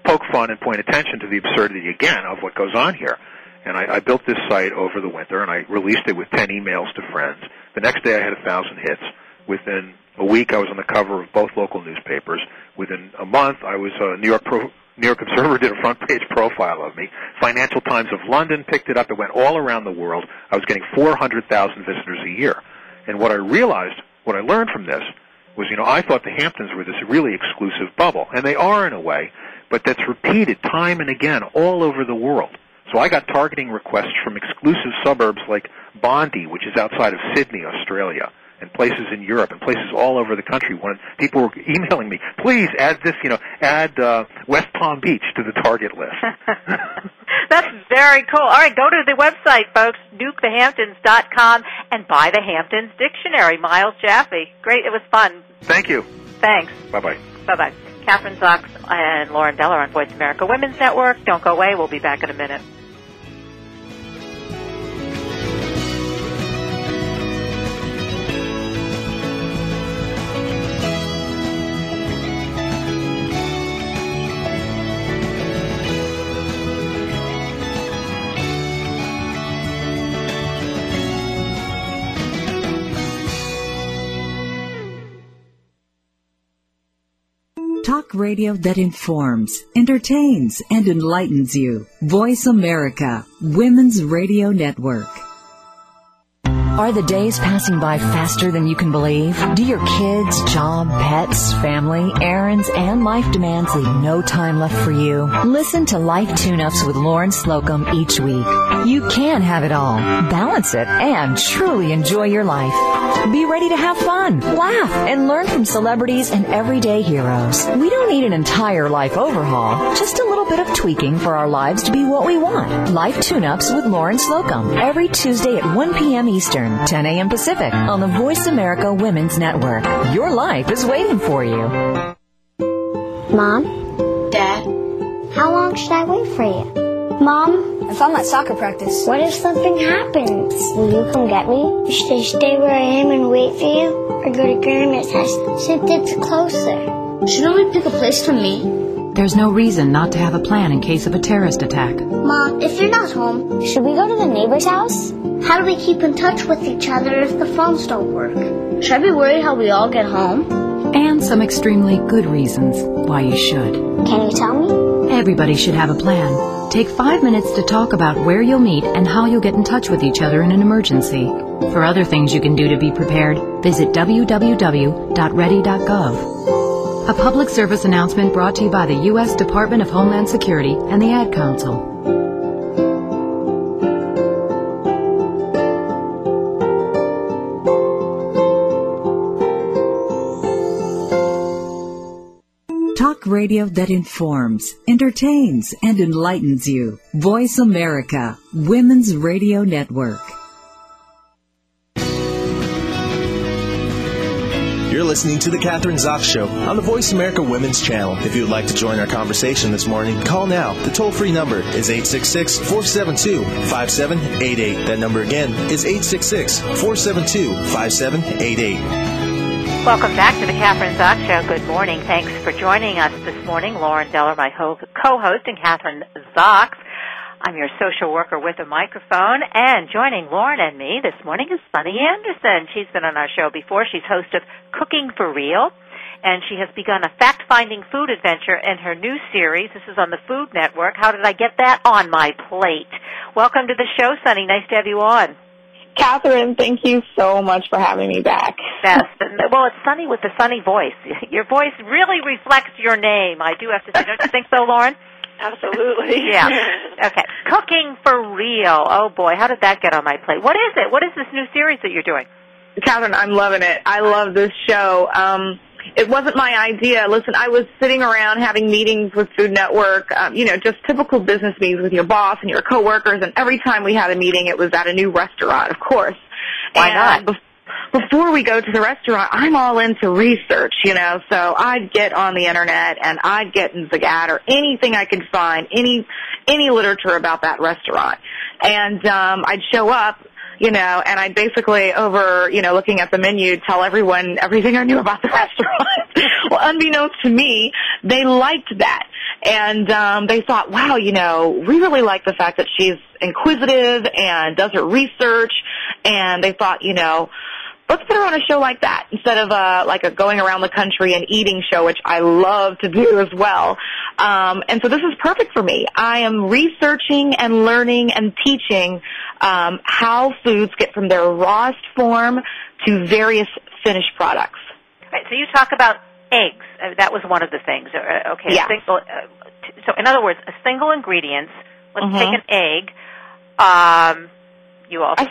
poke fun and point attention to the absurdity again of what goes on here. And I built this site over the winter, and I released it with 10 emails to friends. The next day I had 1,000 hits. Within a week I was on the cover of both local newspapers. Within a month I was New York Observer did a front-page profile of me. Financial Times of London picked it up. It went all around the world. I was getting 400,000 visitors a year. And what I realized, what I learned from this, was, I thought the Hamptons were this really exclusive bubble. And they are in a way, but that's repeated time and again all over the world. So I got targeting requests from exclusive suburbs like Bondi, which is outside of Sydney, Australia, and places in Europe and places all over the country. When people were emailing me, please add this, add West Palm Beach to the target list. That's very cool. All right, go to the website, folks, nukethehamptons.com, and buy the Hamptons Dictionary. Miles Jaffe, great. It was fun. Thank you. Thanks. Bye-bye. Bye-bye. Catherine Zox and Lauren Deller on Voice America Women's Network. Don't go away. We'll be back in a minute. Talk radio that informs, entertains, and enlightens you. Voice America, Women's Radio Network. Are the days passing by faster than you can believe? Do your kids, job, pets, family, errands, and life demands leave no time left for you? Listen to Life Tune-Ups with Lauren Slocum each week. You can have it all, balance it, and truly enjoy your life. Be ready to have fun, laugh, and learn from celebrities and everyday heroes. We don't need an entire life overhaul, just a little bit of tweaking for our lives to be what we want. Life Tune-Ups with Lauren Slocum, every Tuesday at 1 p.m. Eastern, 10 a.m. Pacific on the Voice America Women's Network. Your life is waiting for you. Mom? Dad? How long should I wait for you? Mom? If I'm at soccer practice. What if something happens? Will you come get me? Should I stay where I am and wait for you? Or go to Grandma's house since it's closer? Shouldn't we pick a place to meet? There's no reason not to have a plan in case of a terrorist attack. Mom, if you're not home, should we go to the neighbor's house? How do we keep in touch with each other if the phones don't work? Should I be worried how we all get home? And some extremely good reasons why you should. Can you tell me? Everybody should have a plan. Take 5 minutes to talk about where you'll meet and how you'll get in touch with each other in an emergency. For other things you can do to be prepared, visit www.ready.gov. A public service announcement brought to you by the U.S. Department of Homeland Security and the Ad Council. Talk radio that informs, entertains, and enlightens you. Voice America, Women's Radio Network. You're listening to The Catherine Zox Show on the Voice America Women's Channel. If you would like to join our conversation this morning, call now. The toll-free number is 866-472-5788. That number again is 866-472-5788. Welcome back to the Catherine Zox Show. Good morning. Thanks for joining us this morning. Lauren Deller, my co-host, and Catherine Zox. I'm your social worker with a microphone, and joining Lauren and me this morning is Sunny Anderson. She's been on our show before. She's host of Cooking for Real, and she has begun a fact-finding food adventure in her new series. This is on the Food Network. How did I get that on my plate? Welcome to the show, Sunny. Nice to have you on. Catherine, thank you so much for having me back. Yes. Well, it's Sunny with the Sunny voice. Your voice really reflects your name, I do have to say. Don't you think so, Lauren? Absolutely. Yeah. Okay. Cooking for Real. Oh, boy. How did that get on my plate? What is it? What is this new series that you're doing? Catherine, I'm loving it. I love this show. It wasn't my idea. Listen, I was sitting around having meetings with Food Network, just typical business meetings with your boss and your coworkers, and every time we had a meeting, it was at a new restaurant, of course. Why not? Before we go to the restaurant, I'm all into research, so I'd get on the Internet and I'd get in Zagat or anything I could find, any literature about that restaurant. And I'd show up, and I'd basically looking at the menu, tell everyone everything I knew about the restaurant. Well, unbeknownst to me, they liked that. And they thought, wow, we really like the fact that she's inquisitive and does her research. And they thought, let's put her on a show like that instead of a going around the country and eating show, which I love to do as well. And so this is perfect for me. I am researching and learning and teaching how foods get from their rawest form to various finished products. Right, so you talk about eggs. That was one of the things. Okay. Yeah. So in other words, a single ingredient. Let's take an egg. I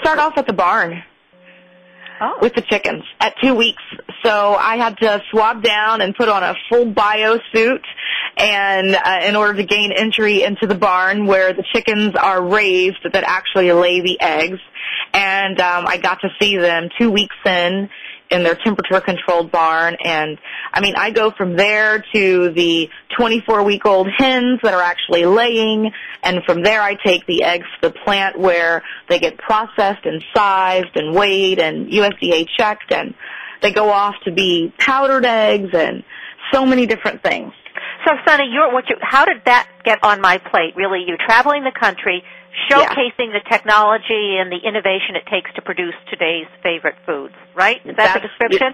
start off at the barn. Oh. With the chickens at 2 weeks. So I had to swab down and put on a full bio suit and in order to gain entry into the barn where the chickens are raised that actually lay the eggs. And I got to see them 2 weeks in their temperature-controlled barn. And, I go from there to the 24-week-old hens that are actually laying. And from there I take the eggs to the plant where they get processed and sized and weighed and USDA checked. And they go off to be powdered eggs and so many different things. So, Sunny, how did that get on my plate, really? You're traveling the country, showcasing the technology and the innovation it takes to produce today's favorite foods, right? Is that the description?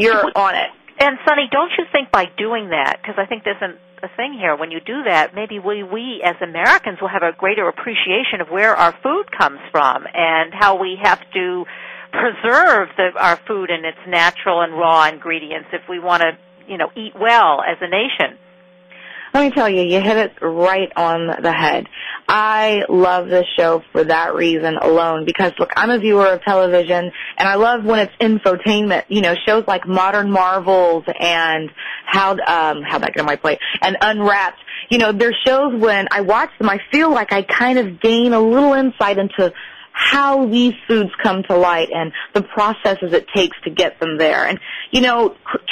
You're on it. And, Sunny, don't you think by doing that, because I think there's a thing here, when you do that, maybe we as Americans will have a greater appreciation of where our food comes from and how we have to preserve our food in its natural and raw ingredients if we want to, eat well as a nation. Let me tell you, you hit it right on the head. I love this show for that reason alone because, look, I'm a viewer of television, and I love when it's infotainment. Shows like Modern Marvels and How'd That Get On My Plate and Unwrapped. They're shows when I watch them, I feel like I kind of gain a little insight into how these foods come to light and the processes it takes to get them there. And,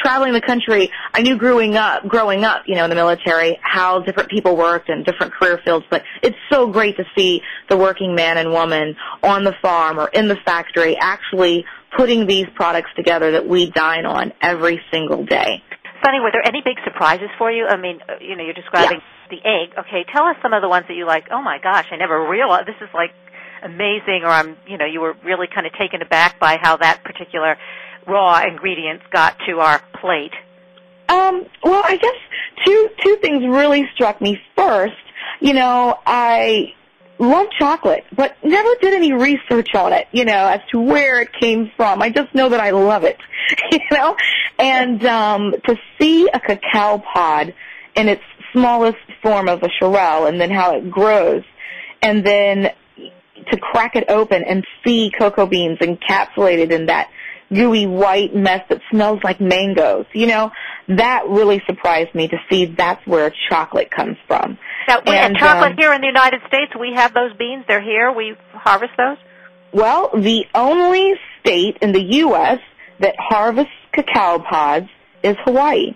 traveling the country, I knew growing up, in the military, how different people worked and different career fields, but it's so great to see the working man and woman on the farm or in the factory actually putting these products together that we dine on every single day. Sunny, were there any big surprises for you? I mean, you're describing the egg. Okay, tell us some of the ones that you like, oh, my gosh, I never realized this is like amazing, or you were really kind of taken aback by how that particular raw ingredients got to our plate. Well, I guess two things really struck me. First, I love chocolate, but never did any research on it, as to where it came from. I just know that I love it, And to see a cacao pod in its smallest form of a sorrel, and then how it grows, and then to crack it open and see cocoa beans encapsulated in that gooey white mess that smells like mangoes. That really surprised me to see that's where chocolate comes from. Now, and chocolate here in the United States, we have those beans. They're here. We harvest those? Well, the only state in the U.S. that harvests cacao pods is Hawaii.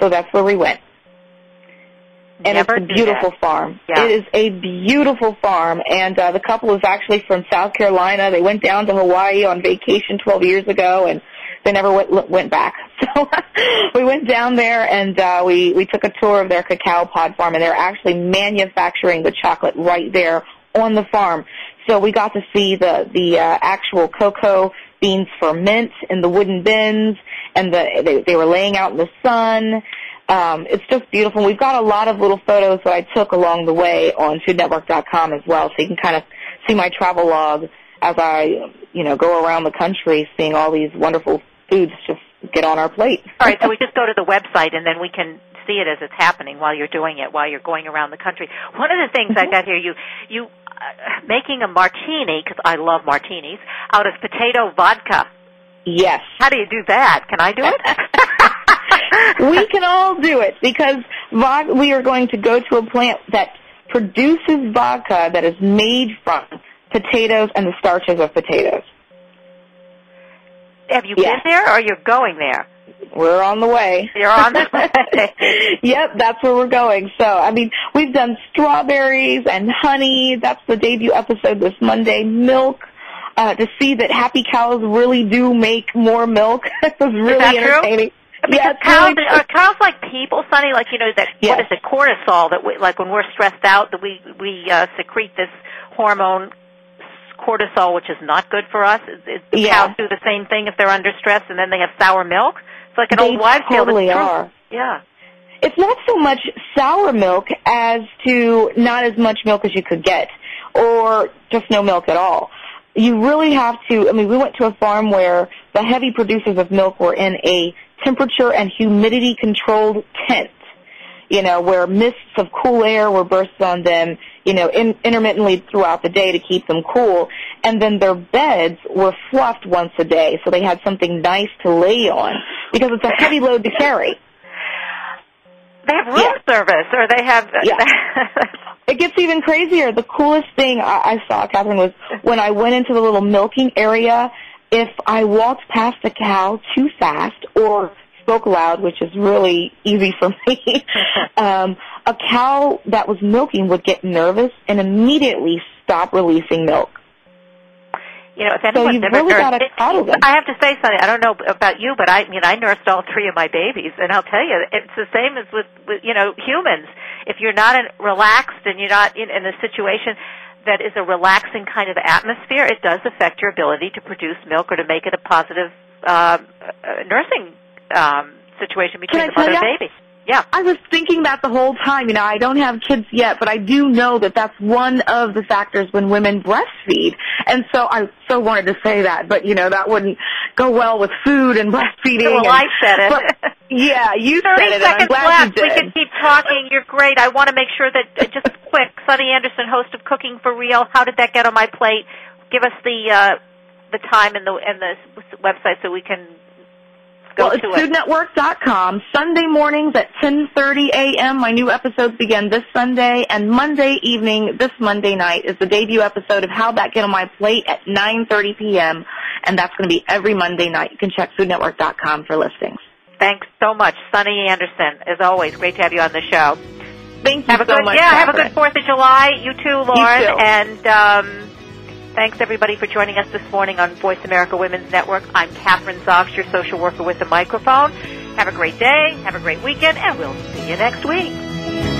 So that's where we went. And it's a beautiful farm. Yeah. It is a beautiful farm, and the couple is actually from South Carolina. They went down to Hawaii on vacation 12 years ago, and they never went back. So we went down there, and we took a tour of their cacao pod farm, and they're actually manufacturing the chocolate right there on the farm. So we got to see the actual cocoa beans ferment in the wooden bins, and they were laying out in the sun. It's just beautiful. We've got a lot of little photos that I took along the way on FoodNetwork.com as well, so you can kind of see my travel log as I, go around the country seeing all these wonderful foods just get on our plate. All right, so we just go to the website, and then we can see it as it's happening while you're doing it, while you're going around the country. One of the things I got here, you making a martini, because I love martinis, out of potato vodka. Yes. How do you do that? Can I do it? We can all do it because we are going to go to a plant that produces vodka that is made from potatoes and the starches of potatoes. Have you been there or you're going there? We're on the way. You're on the way. Yep, that's where we're going. So, we've done strawberries and honey. That's the debut episode this Monday. Milk. To see that happy cows really do make more milk. It was really entertaining. True? Because are cows like people, Sunny? Like, what is it, cortisol, that we, like when we're stressed out, that we secrete this hormone, cortisol, which is not good for us? Cows do the same thing if they're under stress, and then they have sour milk? It's like an old wives' tale. They totally are. Yeah. It's not so much sour milk as to not as much milk as you could get, or just no milk at all. You really have to, we went to a farm where the heavy producers of milk were in a temperature and humidity controlled tent, where mists of cool air were bursts on them, intermittently throughout the day to keep them cool. And then their beds were fluffed once a day, so they had something nice to lay on because it's a heavy load to carry. They have room service, or they have... It gets even crazier. The coolest thing I saw, Catherine, was when I went into the little milking area, if I walked past a cow too fast or spoke loud, which is really easy for me, a cow that was milking would get nervous and immediately stop releasing milk. If anyone's got to coddle them. I have to say something. I don't know about you, but I nursed all three of my babies, and I'll tell you, it's the same as with humans. If you're not relaxed and you're not in a situation that is a relaxing kind of atmosphere, it does affect your ability to produce milk or to make it a positive nursing situation between the mother and baby. Yeah. I was thinking that the whole time. You know, I don't have kids yet, but I do know that that's one of the factors when women breastfeed. And so I so wanted to say that, but, you know, that wouldn't go well with food and breastfeeding. Well, I said it. But, yeah, you said it, and I'm glad you did. 30 seconds left. We can keep talking. You're great. I want to make sure that, just quick, Sunny Anderson, host of Cooking for Real, How Did That Get On My Plate? Give us the time and the website so we can... Well, it's FoodNetwork.com. Sunday mornings at 10:30 a.m. My new episodes begin this Sunday, and Monday evening, this Monday night, is the debut episode of How'd That Get On My Plate at 9:30 p.m., and that's going to be every Monday night. You can check FoodNetwork.com for listings. Thanks so much, Sunny Anderson. As always, great to have you on the show. Thank you so much, yeah, Catherine. Have a good 4th of July. You too, Lauren. You too. And thanks, everybody, for joining us this morning on Voice America Women's Network. I'm Catherine Zox, your social worker with the microphone. Have a great day. Have a great weekend. And we'll see you next week.